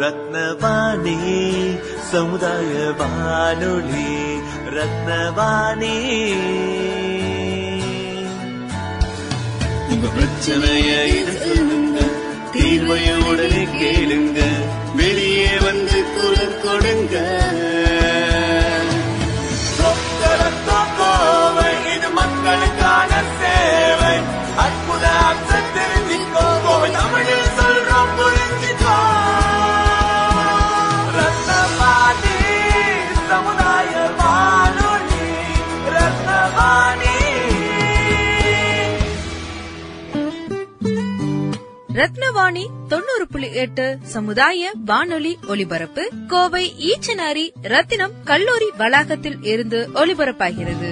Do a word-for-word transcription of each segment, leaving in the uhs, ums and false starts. ரத்னவாணி சமுதாய வானொலி. ரத்னவாணி உங்க பிரச்சனையை சொல்லுங்க, தீர்வைய உடனே கேளுங்க, வெளியே வந்து குரல் கொடுங்க. இது மக்களுக்கான சேவை. அற்புத ரத்னவாணி தொண்ணூறு புள்ளி எட்டு சமுதாய வானொலி ஒலிபரப்பு கோவை ஈச்சனாரி ரத்தினம் கல்லூரி வளாகத்தில் இருந்து ஒலிபரப்பாகிறது.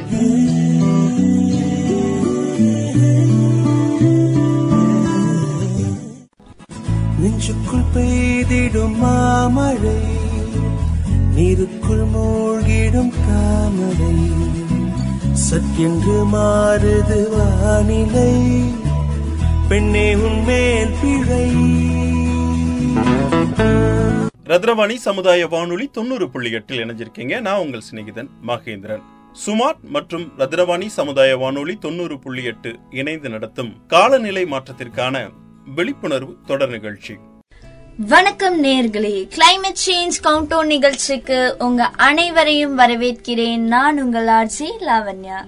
நெஞ்சுக்குள் பெய்திடும் மாமழை, நீருக்குள் மூழ்கிடும் தாமரை, சற்றென்று மாறுது வானிலை, பெண்ணே உன்மேல் பிழை. ரத்னவாணி சமுதாய வானொலி தொண்ணூறு புள்ளி எட்டில் இணைஞ்சிருக்கீங்க. நான் உங்கள் சிநேகிதன் மகேந்திரன். சுமார்ட் மற்றும் ரத்னவாணி சமுதாய வானொலி தொண்ணூறு புள்ளி எட்டு இணைந்து நடத்தும் காலநிலை மாற்றத்திற்கான விழிப்புணர்வு தொடர் நிகழ்ச்சி. வணக்கம் நேயர்களே, கிளைமேட் சேஞ்ச் கவுண்டவுன் நிகழ்ச்சிக்கு உங்க அனைவரையும் வரவேற்கிறேன். நான் உங்கள் ஆர்ஜி லாவண்யா.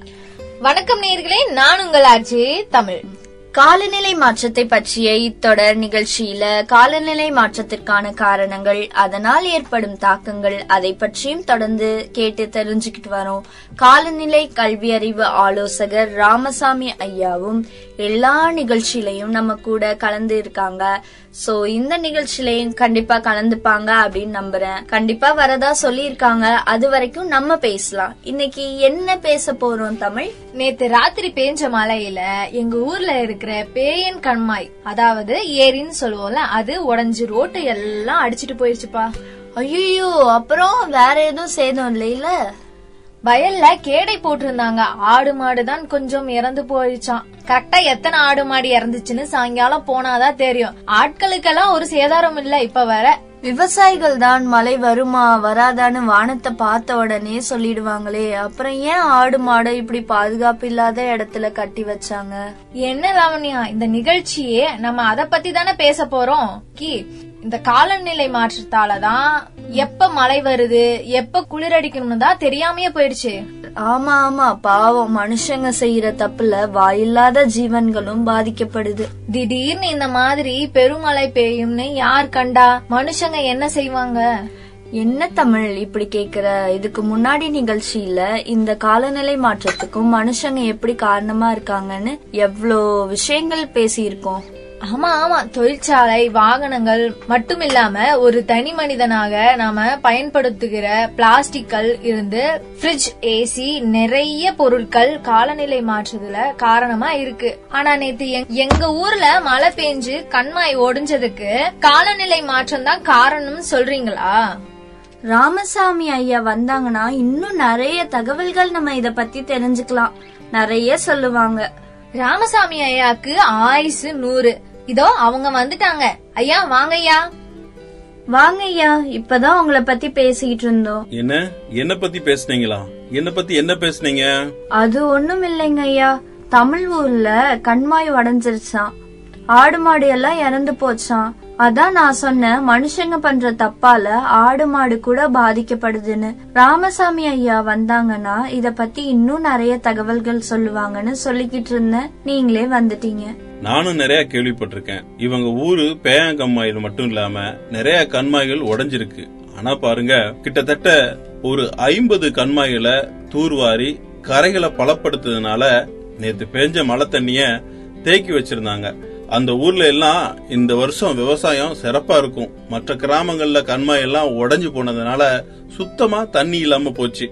வணக்கம் நேயர்களே, நான் உங்கள் ஆர்ஜி தமிழ். காலநிலை மாற்றத்தை பற்றிய இத்தொடர் நிகழ்ச்சியில காலநிலை மாற்றத்திற்கான காரணங்கள், அதனால் ஏற்படும் தாக்கங்கள், அதை பற்றியும் தொடர்ந்து கேட்டு தெரிஞ்சுக்கிட்டு வரோம். காலநிலை கல்வி அறிவு ஆலோசகர் ராமசாமி ஐயாவும் எல்லா நிகழ்ச்சியிலையும் நம்ம கூட கலந்து இருக்காங்க. சோ இந்த நிகழ்ச்சியிலையும் கண்டிப்பா கலந்துப்பாங்க அப்படின்னு நம்புறேன். கண்டிப்பா வரதா சொல்லியிருக்காங்க. அது வரைக்கும் நம்ம பேசலாம். இன்னைக்கு என்ன பேச போறோம் தமிழ்? நேத்து ராத்திரி பேஞ்ச மழையில எங்க ஊர்ல இருக்க பேயன் கண்மாய், அதாவது ஏரின்னு சொல்லுவோம்ல, அது உடஞ்சு ரோட்டை எல்லாம் அடிச்சிட்டு போயிருச்சுப்பா. ஐயோ, அப்புறம் வேற எதுவும் சேதம் இல்லையில? வயல்ல கேடை போட்டிருந்தாங்க. ஆடு மாடுதான் கொஞ்சம் இறந்து போயிருச்சான். கரெக்டா எத்தனை ஆடு மாடு இறந்துச்சுன்னு சாயங்காலம் போனாதான் தெரியும். ஆட்களுக்கெல்லாம் ஒரு சேதாரம் இல்ல. இப்ப வர விவசாயிகள் தான் மழை வருமா வராதான்னு வானத்தை பார்த்த உடனே சொல்லிடுவாங்களே, அப்புறம் ஏன் ஆடு மாடு இப்படி பாதுகாப்பு இல்லாத இடத்துல கட்டி வச்சாங்க? என்ன லாவண்யா, இந்த நிகழ்ச்சியே நம்ம அத பத்தி தானே பேச போறோம். கி இந்த காலநிலை மாற்றத்தாலதான் எப்ப மழை வருது எப்ப குளிரடிக்கணும்னு தான் தெரியாமயே போயிடுச்சு. ஆமா ஆமா, பாவம் மனுஷங்க செய்யற தப்புல வாயில்லாத ஜீவன்களும் பாதிக்கப்படுது. திடீர்னு இந்த மாதிரி பெருமழை பெய்யும்னு யார் கண்டா? மனுஷங்க என்ன செய்வாங்க? என்ன தமிழ் இப்படி கேக்குற? இதுக்கு முன்னாடி நிகழ்ச்சியில இந்த காலநிலை மாற்றத்துக்கும் மனுஷங்க எப்படி காரணமா இருக்காங்கன்னு எவ்வளோ விஷயங்கள் பேசியிருக்கோம். ஆமா ஆமா, தொழிற்சாலை வாகனங்கள் மட்டும் இல்லாம ஒரு தனி மனிதனாக நாம பயன்படுத்துகிற பிளாஸ்டிக்கல் இருந்து ஃப்ரிட்ஜ், ஏசி, நிறைய பொருட்கள் காலநிலை மாற்றதுல காரணமா இருக்கு. ஆனா நேத்து எங்க ஊர்ல மழை பெஞ்சு கண்மாய் ஒடிஞ்சதுக்கு காலநிலை மாற்றம் தான் காரணம்னு சொல்றீங்களா? ராமசாமி ஐயா வந்தாங்கன்னா இன்னும் நிறைய தகவல்கள் நம்ம இத பத்தி தெரிஞ்சுக்கலாம். நிறைய சொல்லுவாங்க. ராமசாமி ஐயாக்கு ஆயுசு நூறு. இதோ அவங்க வந்துட்டாங்க. ஐயா வாங்கய்யா. வாங்க ஐயா, இப்பதான் உங்களை பத்தி பேசிட்டு இருந்தோம். என்ன என்ன பத்தி பேசுனீங்களா? என்ன பத்தி என்ன பேசுனீங்க? அது ஒண்ணும் இல்லைங்க ஐயா, தமிழ் ஊர்ல கண்மாய் உடைஞ்சிருச்சான், ஆடு மாடு எல்லாம் இறந்து போச்சான். அதான் நான் சொன்னேன் மனுஷங்க பண்ற தப்பால ஆடு மாடு கூட பாதிக்கப்படுதுன்னு. ராமசாமி ஐயா வந்தாங்கன்னா இத பத்தி இன்னும் நிறைய தகவல்கள் சொல்லுவாங்கன்னு சொல்லிக்கிட்டு இருந்தேன். நீங்களே வந்துட்டீங்க. நானும் நிறைய கேள்விப்பட்டிருக்கேன். இவங்க ஊரு பேயங்கம்மாயில் மட்டும் இல்லாம நிறைய கண்மாய்கள் உடைஞ்சிருக்கு. ஆனா பாருங்க, கிட்டத்தட்ட ஒரு ஐம்பது கண்மாய்களை தூர்வாரி கரைகளை பலப்படுத்ததுனால நேத்து பெஞ்ச மழை தண்ணிய தேக்கி வச்சிருந்தாங்க. அந்த ஊர்ல எல்லாம் இந்த வருஷம் விவசாயம் சிறப்பா இருக்கும். மற்ற கிராமங்கள்ல கண்மாய் எல்லாம் உடைஞ்சு போனதுனால சுத்தமா தண்ணி இல்லாம போச்சு.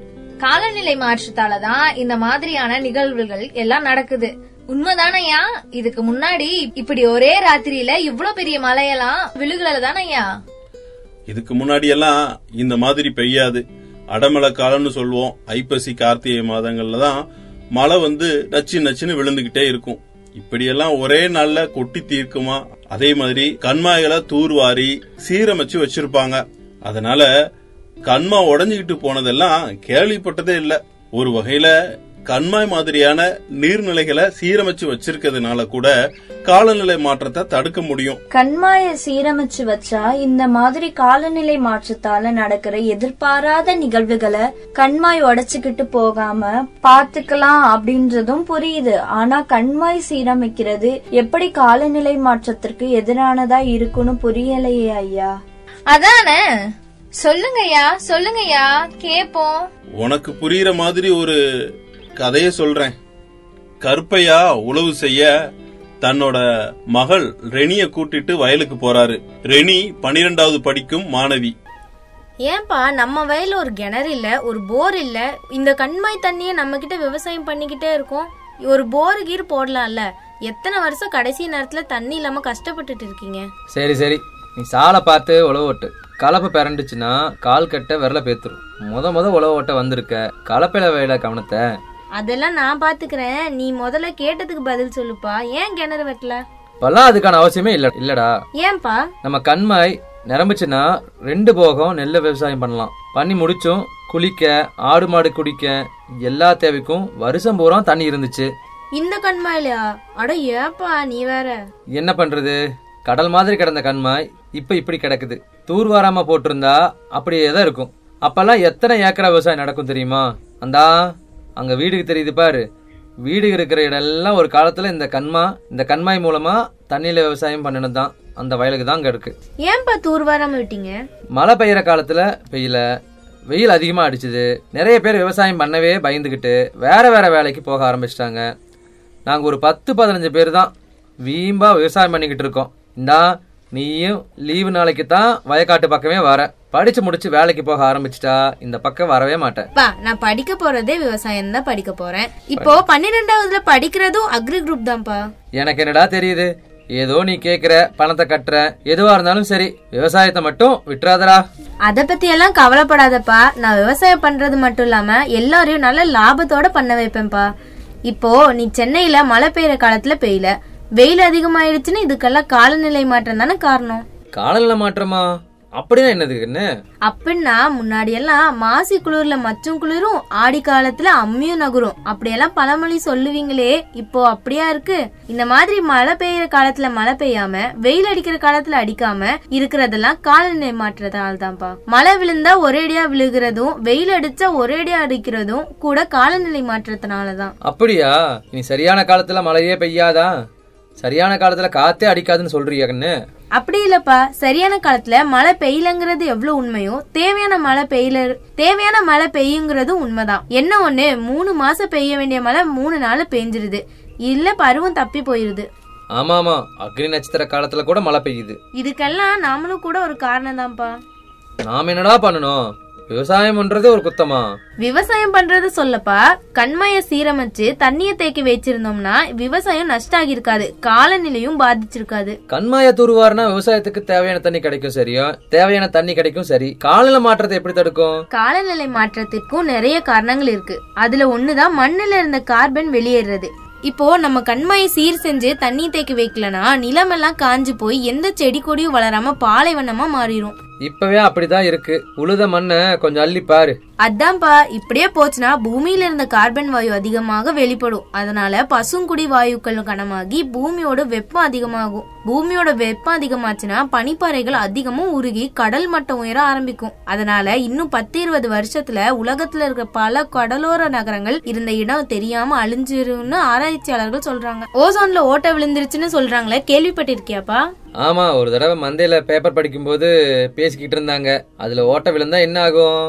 காலநிலை மாற்றத்தாலதான் இந்த மாதிரியான நிகழ்வுகள் எல்லாம் நடக்குது. உண்மைதானையா? இதுக்கு முன்னாடி இப்படி ஒரே ராத்திரியில இவ்வளவு பெரிய மழையெல்லாம் விழுகலதானையா? இதுக்கு முன்னாடி எல்லாம் இந்த மாதிரி பெய்யாது. அடமழை காலம்னு சொல்லுவோம். ஐப்பசி கார்த்திகை மாதங்கள்ல தான் மழை வந்து நச்சு நச்சுன்னு விழுந்துகிட்டே இருக்கும். இப்படியெல்லாம் ஒரே நாள்ல கொட்டி தீர்க்குமா? அதே மாதிரி கண்மாய்களை தூர்வாரி சீரமைச்சு வச்சிருப்பாங்க. அதனால கண்மா உடஞ்சுகிட்டு போனதெல்லாம் கேள்விப்பட்டதே இல்ல. ஒரு வகையில கண்மாய் மாதிரியான நீர்நிலைகளை சீரமைச்சு வச்சிருக்கிறதுனால கூட காலநிலை மாற்றத்தை தடுக்க முடியும். கண்மாயை சீரமைச்சு வச்சா இந்த மாதிரி காலநிலை மாற்றத்தால நடக்கிற எதிர்பாராத நிகழ்வுகளை கண்மாய் உடைச்சுக்கிட்டு போகாம பாத்துக்கலாம் அப்படின்றதும் புரியுது. ஆனா கண்மாய் சீரமைக்கிறது எப்படி காலநிலை மாற்றத்திற்கு எதிரானதா இருக்குன்னு புரியலையே ஐயா. அதானே சொல்லுங்கய்யா, சொல்லுங்கய்யா கேப்போம். உனக்கு புரியுற மாதிரி ஒரு கதைய சொல்றேன். கருப்பையா உழவு செய்ய தன்னோட மகள் ரெனிய கூட்டிட்டு வயலுக்கு போறாரு. ரெனி பனிரெண்டாவது படிக்கும் மாணவி. ஏன்பா நம்ம வயல ஒரு கிணறு இல்ல, ஒரு போர் இல்ல, இந்த கண்மாய் தண்ணிய நம்ம கிட்ட விவசாயம் பண்ணிக்கிட்டே இருக்கோம், ஒரு போரு கீர் போடலாம்ல, எத்தனை வருஷம் கடைசி நேரத்துல தண்ணி இல்லாம கஷ்டப்பட்டுட்டு இருக்கீங்க. சரி சரி, நீ சாலை பார்த்து உழவு ஓட்டு. கலப்பை பிறண்டுச்சுன்னா கால் கட்ட விரல பேத்துரும். முத முத உழவு ஓட்ட வந்திருக்க, கலப்பையில வயல கவனத்தை. அதெல்லாம் நான் பாத்துக்கிறேன், நீ முதல்ல கேட்டதுக்கு பதில் சொல்லுப்பா, ஏன் கிணறு வெட்டல? இப்பெல்லாம் அதுக்கான அவசியமே இல்ல. இல்லடா ஏன்பா? நம்ம கண்மாய் நிரம்பிச்சுன்னா ரெண்டு போகம் நெல்ல விவசாயம் பண்ணலாம். பண்ணி முடிச்சும் குளிக்க, ஆடு மாடு குடிக்க, எல்லா தேவைக்கும் வருஷம் பூரா தண்ணி இருந்துச்சு. இந்த கண்மாயிலயா? அட ஏப்பா நீ வேற. என்ன பண்றது, கடல் மாதிரி கிடந்த கண்மாய் இப்ப இப்படி கிடக்குது. தூர்வாராம போட்டிருந்தா அப்படியே தான் இருக்கும். அப்பெல்லாம் எத்தனை ஏக்கரா விவசாயம் நடக்கும் தெரியுமா? அந்தா அங்க வீடுக்கு தெரியுது பாரு, வீடு இருக்கிற இடெல்லாம் ஒரு காலத்துல இந்த கண்மா இந்த கண்மாய் மூலமா தண்ணியில விவசாயம் பண்ணணும்தான். அந்த வயலுக்கு தான் அங்க இருக்கு. ஏன்பா தூர்வாராம விட்டீங்க? மழை பெய்யற காலத்துல பெய்யல, வெயில் அதிகமா அடிச்சுது. நிறைய பேர் விவசாயம் பண்ணவே பயந்துகிட்டு வேற வேற வேலைக்கு போக ஆரம்பிச்சிட்டாங்க. நாங்க ஒரு பத்து பதினஞ்சு பேர் தான் வீம்பா விவசாயம் பண்ணிக்கிட்டு இருக்கோம். இந்தா நீயும் லீவு நாளைக்கு தான் வயக்காட்டு பக்கமே வர, படிச்சு முடிச்சு வேலைக்கு போக ஆரம்பிச்சுட்டா இந்த பக்கம் வரவே மாட்டேன். நான் படிக்க போறதே விவசாயம் தான் படிக்க போறேன். இப்போ பன்னிரெண்டாவதுல படிக்கிறதும் அக்ரி குரூப் தான்ப்பா. எனக்கு என்னடா தெரியுது, ஏதோ நீ கேக்குற, பணத்தை கட்டுற, எதுவா இருந்தாலும் சரி விவசாயத்தை மட்டும் விட்டுறாதடா. அத பத்தி எல்லாம் கவலைப்படாதப்பா, நான் விவசாயம் பண்றது மட்டும் இல்லாம எல்லாரையும் நல்ல லாபத்தோட பண்ண வைப்பேன்பா. இப்போ நீ சென்னையில மழை பெய்யற காலத்துல பெய்யல, வெயில் அதிகமாயிடுச்சுன்னு இதுக்கெல்லாம் காலநிலை மாற்றம் தானே காரணம். காலநிலை மாற்றமா? அப்படின்னா என்னது என்ன? அப்படின்னா முன்னாடி எல்லாம் மாசி குளிர்ல மச்சும் குளிரும், ஆடி காலத்துல அம்மியும் நகரும், அப்படியெல்லாம் பழமொழி சொல்லுவீங்களே, இப்போ அப்படியா இருக்கு? இந்த மாதிரி மழை பெய்யற காலத்துல மழை பெய்யாம, வெயில் அடிக்கிற காலத்துல அடிக்காம இருக்கிறதெல்லாம் காலநிலை மாற்றத்தால் தான்ப்பா. மழை விழுந்தா ஒரேடியா விழுகிறதும், வெயில் அடிச்சா ஒரேடியா அடிக்கிறதும் கூட காலநிலை மாற்றத்தினாலதான். அப்படியா? நீ சரியான காலத்துல மழையே பெய்யாதா? சரியான காலத்துல காத்தே அடிக்காதுன்னு சொல்றியா கண்ணு? அப்படி இல்லப்பா, சரியான காலத்துல மழை பெய்யலங்கிறது எவ்வளவு உண்மையோ தேவையான மழை பெய்யல தேவையான மழை பெய்யுங்கிறதும் உண்மைதான். என்ன ஒண்ணு, மூணு மாசம் பெய்ய வேண்டிய மழை மூணு நாள் பெய்ஞ்சிருது, இல்ல பருவம் தப்பி போயிருது. ஆமா ஆமா, அக்னி நட்சத்திர காலத்துல கூட மழை பெய்யுது. இதுக்கெல்லாம் நாமளும் கூட ஒரு காரணம் தான்ப்பா. நாம என்னடா பண்ணணும்? விவசாயம் பண்றது ஒரு குத்தமா? விவசாயம் பண்றது சொல்லப்பா, கண்மாய சீரமைச்சு தண்ணிய தேக்கி வச்சிருந்தோம்னா விவசாயம் நஷ்டம் ஆகிருக்காது, காலநிலையும் பாதிச்சிருக்காது. கண்மாய தூர்வாருனா விவசாயத்துக்கு தேவையான தண்ணி கிடைக்கும், சரியா? தேவையான தண்ணி கிடைக்கும், சரி. காலநிலை மாற்றத்தை எப்படி தடுக்கும்? காலநிலை மாற்றத்திற்கும் நிறைய காரணங்கள் இருக்கு. அதுல ஒண்ணுதான் மண்ணுல இருந்த கார்பன் வெளியேறது. இப்போ நம்ம கண்மாயை சீர் செஞ்சு தண்ணி தேக்கி வைக்கலனா நிலமெல்லாம் காஞ்சு போய் எந்த செடி கொடியும் வளராம பாலைவனமா மாறிடும். இப்பவே அப்படிதான் இருக்கு. உழுத மண்ண கொஞ்சம் அள்ளி பாரு. அதான்பா, இப்படியே போச்சுன்னா பூமியில இருந்த கார்பன் வாயு அதிகமாக வெளிப்படும். அதனால பசுங்குடி வாயுக்கள் கனமாகி பூமியோட வெப்பம் அதிகமாகும். பூமியோட வெப்பம் அதிகமாச்சுன்னா பனிப்பாறைகள் அதிகமும் உருகி கடல் மட்டம் உயர ஆரம்பிக்கும். அதனால இன்னும் பத்து இருபது வருஷத்துல உலகத்துல இருக்கிற பல கடலோர நகரங்கள் இருந்த இடம் தெரியாம அழிஞ்சிரும்னு ஆராய்ச்சியாளர்கள் சொல்றாங்க. ஓசோன்ல ஓட்ட விழுந்துருச்சுன்னு சொல்றாங்களே, கேள்விப்பட்டிருக்கியாப்பா? ஆமா, ஒரு தடவை மந்தையில பேப்பர் படிக்கும் போது பேசிக்கிட்டு இருந்தாங்க. அதுல ஓட்ட விழுந்தா என்ன ஆகும்?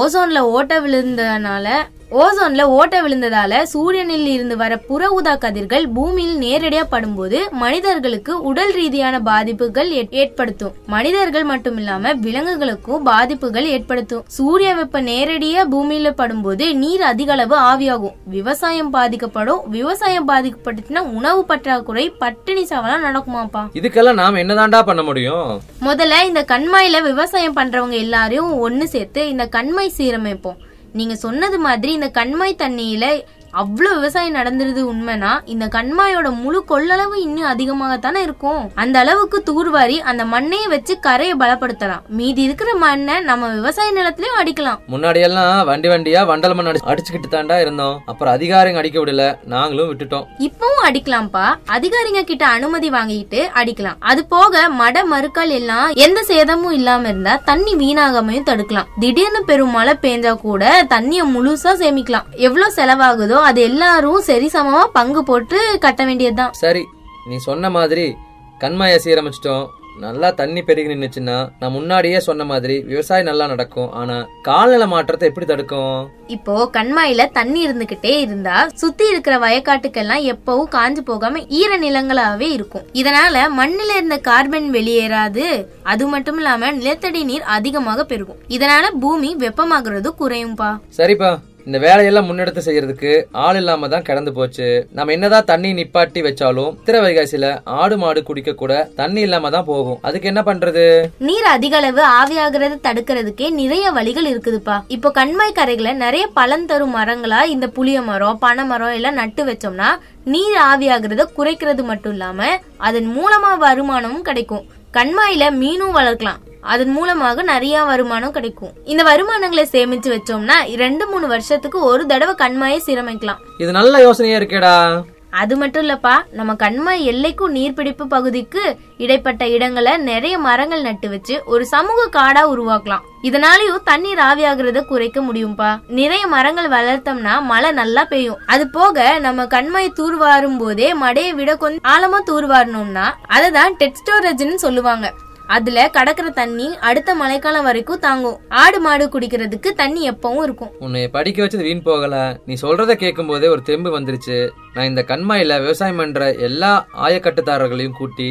ஓசோன்ல ஓட்ட விழுந்தனால ஓசோன்ல ஓட்ட விழுந்ததால சூரியனில் இருந்து வர புற ஊதா கதிர்கள் பூமியில் நேரடியா படும்போது மனிதர்களுக்கு உடல் ரீதியான பாதிப்புகள் ஏற்படுத்தும். மனிதர்கள் மட்டும் இல்லாம விலங்குகளுக்கும் பாதிப்புகள் ஏற்படுத்தும். சூரிய வெப்ப நேரடியா பூமியில படும்போது நீர் அதிக அளவு ஆவியாகும், விவசாயம் பாதிக்கப்படும். விவசாயம் பாதிக்கப்பட்டுச்சுன்னா உணவு பற்றாக்குறை, பட்டினி சாவலாம் நடக்குமாப்பா. இதுக்கெல்லாம் நாம என்னதாண்டா பண்ண முடியும்? முதல்ல இந்த கண்மாயில விவசாயம் பண்றவங்க எல்லாரையும் ஒன்னு சேர்த்து இந்த கண்மாய் சீரமைப்போம். நீங்க சொன்னது மாதிரி இந்த கண்மாய் தண்ணியில அவ்வளவு விவசாயம் நடந்துருது உண்மைனா இந்த கண்மாயோட முழு கொள்ளளவு இன்னும் அதிகமாகத்தானே இருக்கும். அந்த அளவுக்கு தூர்வாரி அந்த மண்ணையை வச்சு கரையை பலப்படுத்தலாம். மீதி இருக்கிற மண்ணை நம்ம விவசாய நிலத்திலயும் அடிக்கலாம். முன்னாடியெல்லாம் வண்டி வண்டியா வண்டல் மண் அடிச்சுக்கிட்டு தாண்டா இருந்தோம். அப்புறம் அதிகாரிங்க அடிக்க விடல, நாங்களும் விட்டுட்டோம். இப்பவும் அடிக்கலாம்பா, அதிகாரிங்க கிட்ட அனுமதி வாங்கிட்டு அடிக்கலாம். அது போக மட மறுக்கால் எல்லாம் எந்த சேதமும் இல்லாம இருந்தா தண்ணி வீணாகாமையும் தடுக்கலாம். திடீர்னு பெரும் மழை பெய்ஞ்சா கூட தண்ணிய முழுசா சேமிக்கலாம். எவ்வளவு செலவாகுதோ அது எல்லாரும் சரிசமமா பங்கு போட்டு கட்ட வேண்டியதுதான். சரி, நீ சொன்ன மாதிரி கண்மாயை சீரமைச்சிட்டோம், நல்லா தண்ணி பெருகி நின்னுச்சுன்னா நான் முன்னாடியே சொன்ன மாதிரி விவசாயம் நல்லா நடக்கும். ஆனா காலநிலை மாற்றத்தை எப்படி தடுக்கும்? இப்போ கண்மாயில தண்ணி இருந்துகிட்டே இருந்தா சுத்தி இருக்கிற வயக்காட்டுக்கெல்லாம் எப்பவும் காஞ்சு போகாம ஈர நிலங்களாவே இருக்கும். இதனால மண்ணில இருந்த கார்பன் வெளியேறாது. அது மட்டும் இல்லாம நிலத்தடி நீர் அதிகமாக பெருகும். இதனால பூமி வெப்பமாகிறது குறையும்பா. சரிப்பா, இந்த வேலையெல்லாம் முன்னெடுத்து செய்யறதுக்கு ஆள் இல்லாம தான் கிடந்து போச்சு. நம்ம என்னதான் தண்ணி நிப்பாட்டி வச்சாலும் திரை வைகாசில ஆடு மாடு குடிக்க கூட தண்ணி இல்லாம தான் போகும். அதுக்கு என்ன பண்றது? நீர் அதிக அளவு ஆவியாகிறது தடுக்கிறதுக்கே நிறைய வழிகள் இருக்குதுப்பா. இப்போ கண்மாய் கரைகளை நிறைய பலன் தரும் மரங்களா இந்த புளிய மரம், பனை மரம் எல்லாம் நட்டு வச்சோம்னா நீர் ஆவியாகிறத குறைக்கிறது மட்டும் இல்லாம அதன் மூலமா வருமானமும் கிடைக்கும். கண்மாயில மீனும் வளர்க்கலாம், அதன் மூலமாக நிறைய வருமானம் கிடைக்கும். இந்த வருமானங்களை சேமிச்சு வச்சோம்னா ரெண்டு மூணு வருஷத்துக்கு ஒரு தடவை கண்மாயை சீரமைக்கலாம். இது நல்ல யோசனையா இருக்கேடா. அது மட்டும் இல்லப்பா, நம்ம கண்மாய் எல்லைக்கும் நீர்பிடிப்பு பகுதிக்கு இடைப்பட்ட இடங்களை நிறைய மரங்கள் நட்டு வச்சு ஒரு சமூக காடா உருவாக்கலாம். இதனாலயும் தண்ணீர் ஆவியாகிறத குறைக்க முடியும்பா. நிறைய மரங்கள் வளர்த்தோம்னா மழை நல்லா பெய்யும். அது போக நம்ம கண்மாய் தூர்வாரும் போதே மடையை விட கொஞ்சம் ஆழமா தூர்வாரணும்னா அதுதான் டெட் ஸ்டோரேஜ்னு சொல்லுவாங்க. அதுல கடக்கிற தண்ணி அடுத்த மழைக்காலம் வரைக்கும் தாங்கும். ஆடு மாடு குடிக்கிறதுக்கு தண்ணி எப்பவும் இருக்கும். உன்னை படிக்க வச்சது வீண் போகல. நீ சொல்றத கேட்கும் போதே ஒரு தெம்பு வந்துருச்சு. நான் இந்த கண்மாயில விவசாயம் பண்ற எல்லா ஆயக்கட்டுதாரர்களையும் கூட்டி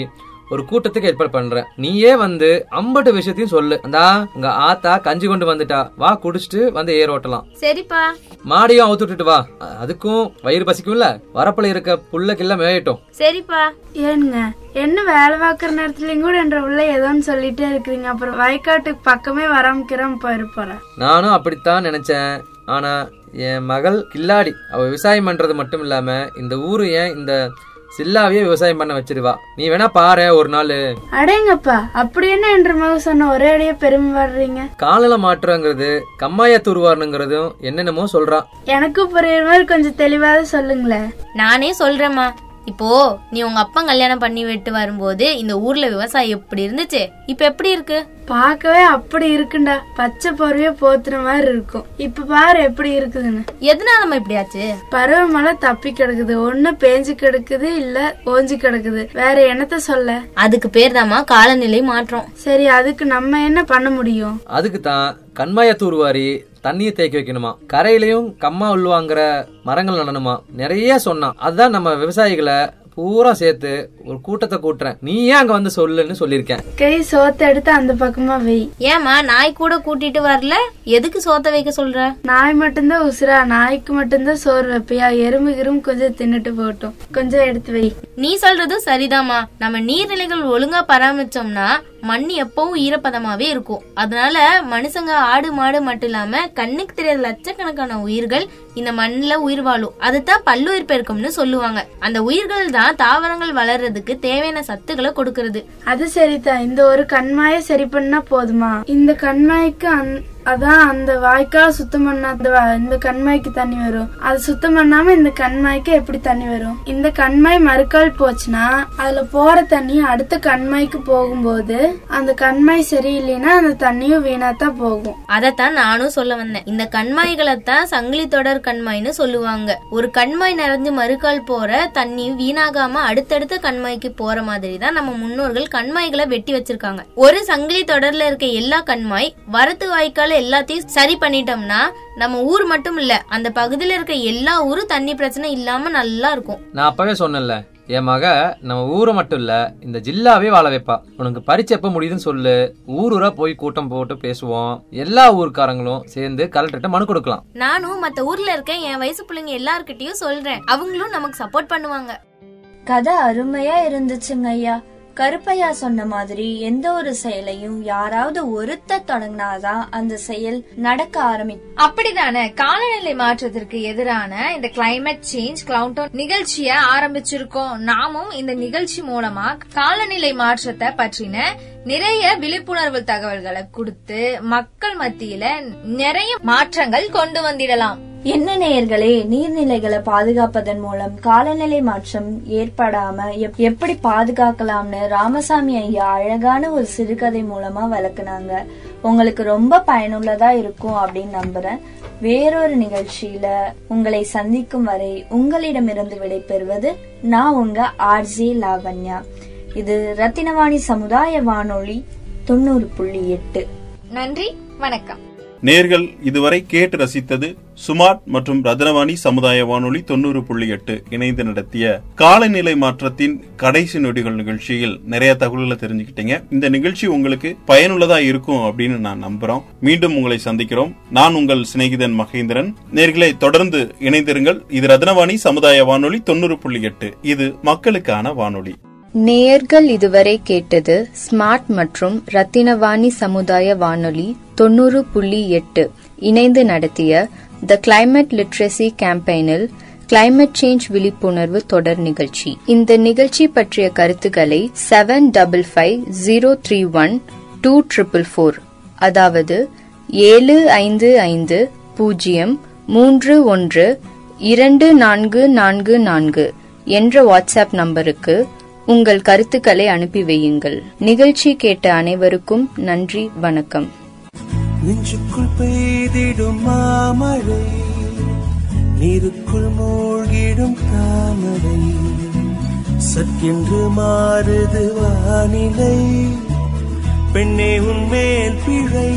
ஒரு கூட்டத்துக்கு ஏற்பாடு பண்றேன். நீயே வந்து அம்பட்டு விஷயத்தையும் சொல்லு. அந்தா உங்க ஆத்தா கஞ்சி கொண்டு வந்துட்டா, வா குடிச்சிட்டு வந்து ஏர் ஓட்டலாம். சரிப்பா, மாடியும் அவுத்துட்டு வா, அதுக்கும் வயிறு பசிக்கும்ல, வரப்பல இருக்க புல்லக்கெல்லாம் மேயிட்டோம். சரிப்பா. ஏனுங்க என்ன வேலை பாக்குற நேரத்துலயும் கூட என்ற உள்ள ஏதோன்னு சொல்லிட்டே இருக்குறீங்க, அப்புறம் வயக்காட்டுக்கு பக்கமே வராமக்கிறேன் போயிருப்போற. நானும் அப்படித்தான் நினைச்சேன். ஆனா என் மகள் கில்லாடி, அவ விவசாயம் பண்றது மட்டும் இல்லாம இந்த ஊரு ஏன் இந்த சில்லாவே விவசாயம் பண்ண வச்சிருவா. நீ வேணா பாரு ஒரு நாள். அடேங்கப்பா, அப்படி என்ன என்ற மகன் சொன்ன ஒரே அடைய பெருமை வர்றீங்க. காலநிலை மாற்றங்கிறது கம்மாய தூர்வாரணுங்கிறதும் என்னென்னமோ சொல்றா. எனக்கு புரியுற மாதிரி கொஞ்சம் தெளிவாக சொல்லுங்களேன். நானே சொல்றேம்மா. இப்போ நீ உங்க அப்பா கல்யாணம் பண்ணி விட்டு வரும்போது இந்த ஊர்ல விவசாயம் எப்படி இருந்துச்சு, இப்ப எப்படி இருக்கு? பாக்கவே அப்படி இருக்குண்டா, பச்சை பருவிய போத்துற மாதிரி இருக்கும். இப்ப பாரு எப்படி இருக்குதுன்னு. எதனாலமா இப்படியாச்சு? பருவமழை தப்பி கிடக்குது, ஒண்ணு பேஞ்சு கிடக்குது இல்ல ஓஞ்சு கிடக்குது, வேற என்னத்த சொல்ல. அதுக்கு பேர் தாமா காலநிலை மாற்றம். சரி, அதுக்கு நம்ம என்ன பண்ண முடியும்? அதுக்கு தான் கண்மாய தூர்வாரி தண்ணியை தேக்கி வைக்கணுமா, கரையிலயும் கம்மா உள்வாங்கிற மரங்கள் நடணுமா, நிறைய சொன்னா. அதுதான் நம்ம விவசாயிகளை பூரா சேர்த்து ஒரு கூட்டத்தை கூட்டுறேன், நீ ஏன் அங்க வந்து சொல்லுன்னு சொல்லிருக்கேன். கை சோத்த எடுத்து அந்த பக்கமா வை. ஏமா நாய் கூட கூட்டிட்டு வரல, எதுக்கு சோத்த வைக்க சொல்ற? நாய் மட்டும்தான் உசுரா, நாய்க்கு மட்டும்தான் சோறு வைப்பியா? எறும்பு கிரும் கொஞ்சம் தின்னுட்டு போட்டோம், கொஞ்சம் எடுத்து வை. நீ சொல்றதும் சரிதாமா. நம்ம நீர்நிலைகள் ஒழுங்கா பராமரிச்சோம்னா மண் எப்பவும் ஈரப்பதமாவே இருக்கும். அதனால மனுஷங்க ஆடு மாடு மட்டும் இல்லாம கண்ணுக்கு தெரியாத லட்சக்கணக்கான உயிர்கள் இந்த மண்ணுல உயிர் வாழும். அதுதான் பல்லுயிர் பெருக்கம்னு சொல்லுவாங்க. அந்த உயிர்கள் தான் தாவரங்கள் வளர்றதுக்கு தேவையான சத்துக்களை கொடுக்கறது. அது சரிதான். இந்த ஒரு கண்மாய சரி பண்ணா போதுமா? இந்த கண்மாய்க்கு அதான் அந்த வாய்க்கா சுத்தம் பண்ணாத இந்த கண்மாய்க்கு தண்ணி வரும். அது சுத்தம் பண்ணாம இந்த கண்மாய்க்கு எப்படி தண்ணி வரும்? இந்த கண்மாய் மறுக்கால் போச்சுன்னா அதுல போற தண்ணி அடுத்த கண்மாய்க்கு போகும்போது அந்த கண்மாய் சரியில்லைன்னா அந்த தண்ணியும் வீணாத்தான் போகும். அதத்தான் நானும் சொல்ல வந்தேன். இந்த கண்மாய்களைத்தான் சங்கிலி தொடர் கண்மாய்னு சொல்லுவாங்க. ஒரு கண்மாய் நிறைஞ்சு மறுக்கால் போற தண்ணி வீணாகாம அடுத்தடுத்த கண்மாய்க்கு போற மாதிரி தான் நம்ம முன்னோர்கள் கண்மாய்களை வெட்டி வச்சிருக்காங்க. ஒரு சங்கிலி தொடர்ல இருக்க எல்லா கண்மாய் வரத்து வாய்க்கால் எல்லாத்தையும் சரி பண்ணிட்டோம்னா நம்ம ஊர் மட்டும் இல்ல அந்த பகுதியில இருக்க எல்லா ஊரும் தண்ணி பிரச்சனை இல்லாம நல்லா இருக்கும். நான் அப்பவே சொன்னேன்ல, என் மக நம்ம ஊரை மட்டும் இல்ல இந்த ஜில்லாவே வாழ வைப்பா. உனக்கு பரிச்சை எப்ப முடியுதுன்னு சொல்லு, ஊரூரா போய் கூட்டம் போட்டு பேசுவோம், எல்லா ஊர்க்காரங்களும் சேர்ந்து கலெக்டர்ட்ட மனு கொடுக்கலாம். நானும் மத்த ஊர்ல இருக்க என் வயசு பிள்ளைங்க எல்லார்கிட்டயும் சொல்றேன், அவங்களும் நமக்கு சப்போர்ட் பண்ணுவாங்க. கதை அருமையா இருந்துச்சுங்க ஐயா. கருப்பையா சொன்ன மாதிரி எந்த ஒரு செயலையும் யாராவது ஒருத்த தொடங்கினாதான் அந்த செயல் நடக்க ஆரம்பிக்கும். அப்படிதானே காலநிலை மாற்றத்திற்கு எதிரான இந்த கிளைமேட் சேஞ்ச் கிளவுன்டவுன் நிகழ்ச்சிய ஆரம்பிச்சிருக்கோம். நாமும் இந்த நிகழ்ச்சி மூலமா காலநிலை மாற்றத்தை பற்றின நிறைய விழிப்புணர்வு தகவல்களை கொடுத்து மக்கள் மத்தியில நிறைய மாற்றங்கள் கொண்டு வந்திடலாம். என்ன நேயர்களே, நீர்நிலைகளை பாதுகாப்பதன் மூலம் காலநிலை மாற்றம் ஏற்படாம எப்படி பாதுகாக்கலாம்னு ராமசாமி ஐயா அழகான ஒரு சிறுகதை மூலமா விளக்குனாங்க. உங்களுக்கு ரொம்ப பயனுள்ளதா இருக்கும் அப்படின்னு நம்புறேன். வேறொரு நிகழ்ச்சியில உங்களை சந்திக்கும் வரை உங்களிடமிருந்து விடைபெறுவது நான் உங்க ஆர்ஜே லாவண்யா. இது ரத்தினவாணி சமுதாய வானொலி தொண்ணூறு புள்ளி எட்டு. நன்றி, வணக்கம் நேர்கள். இதுவரை கேட்டு ரசித்தது ஸ்மார்ட் மற்றும் ரத்தினவாணி சமுதாய வானொலி தொண்ணூறு புள்ளி எட்டு இணைந்து நடத்திய காலநிலை மாற்றத்தின் கடைசி நொடிகள் நிகழ்ச்சியில் நிறைய தகவல்களை தெரிஞ்சுக்கிட்டீங்க. இந்த நிகழ்ச்சி உங்களுக்கு பயனுள்ளதா இருக்கும் அப்படின்னு நான் நம்புறோம். மீண்டும் உங்களை சந்திக்கிறோம். நான் உங்கள் சிநேகிதன் மகேந்திரன். நேர்களை தொடர்ந்து இணைந்திருங்கள். இது ரத்தினவாணி சமுதாய வானொலி தொண்ணூறு புள்ளி எட்டு. இது மக்களுக்கான வானொலி. நேயர்கள் இதுவரை கேட்டது ஸ்மார்ட் மற்றும் ரத்தினவாணி சமுதாய வானொலி தொண்ணூறு புள்ளி எட்டு இணைந்து நடத்திய த கிளைமேட் லிட்ரஸி கேம்பெயினில் கிளைமேட் சேஞ்ச் விழிப்புணர்வு தொடர் நிகழ்ச்சி. இந்த நிகழ்ச்சி பற்றிய கருத்துக்களை seven double five zero three one two triple four அதாவது ஏழு ஐந்து ஐந்து பூஜ்ஜியம் மூன்று ஒன்று இரண்டு நான்கு நான்கு நான்கு என்ற வாட்ஸ்அப் நம்பருக்கு உங்கள் கருத்துக்களை அனுப்பி வையுங்கள். நிகழ்ச்சி கேட்ட அனைவருக்கும் நன்றி, வணக்கம். நெஞ்சுக்குள் பெய்திடும் மாமழை, நீருக்குள் மூழ்கிடும் தாமரை, சற்றென்று மாறுது வானிலை, பெண்ணே உன் மேல் பிழை.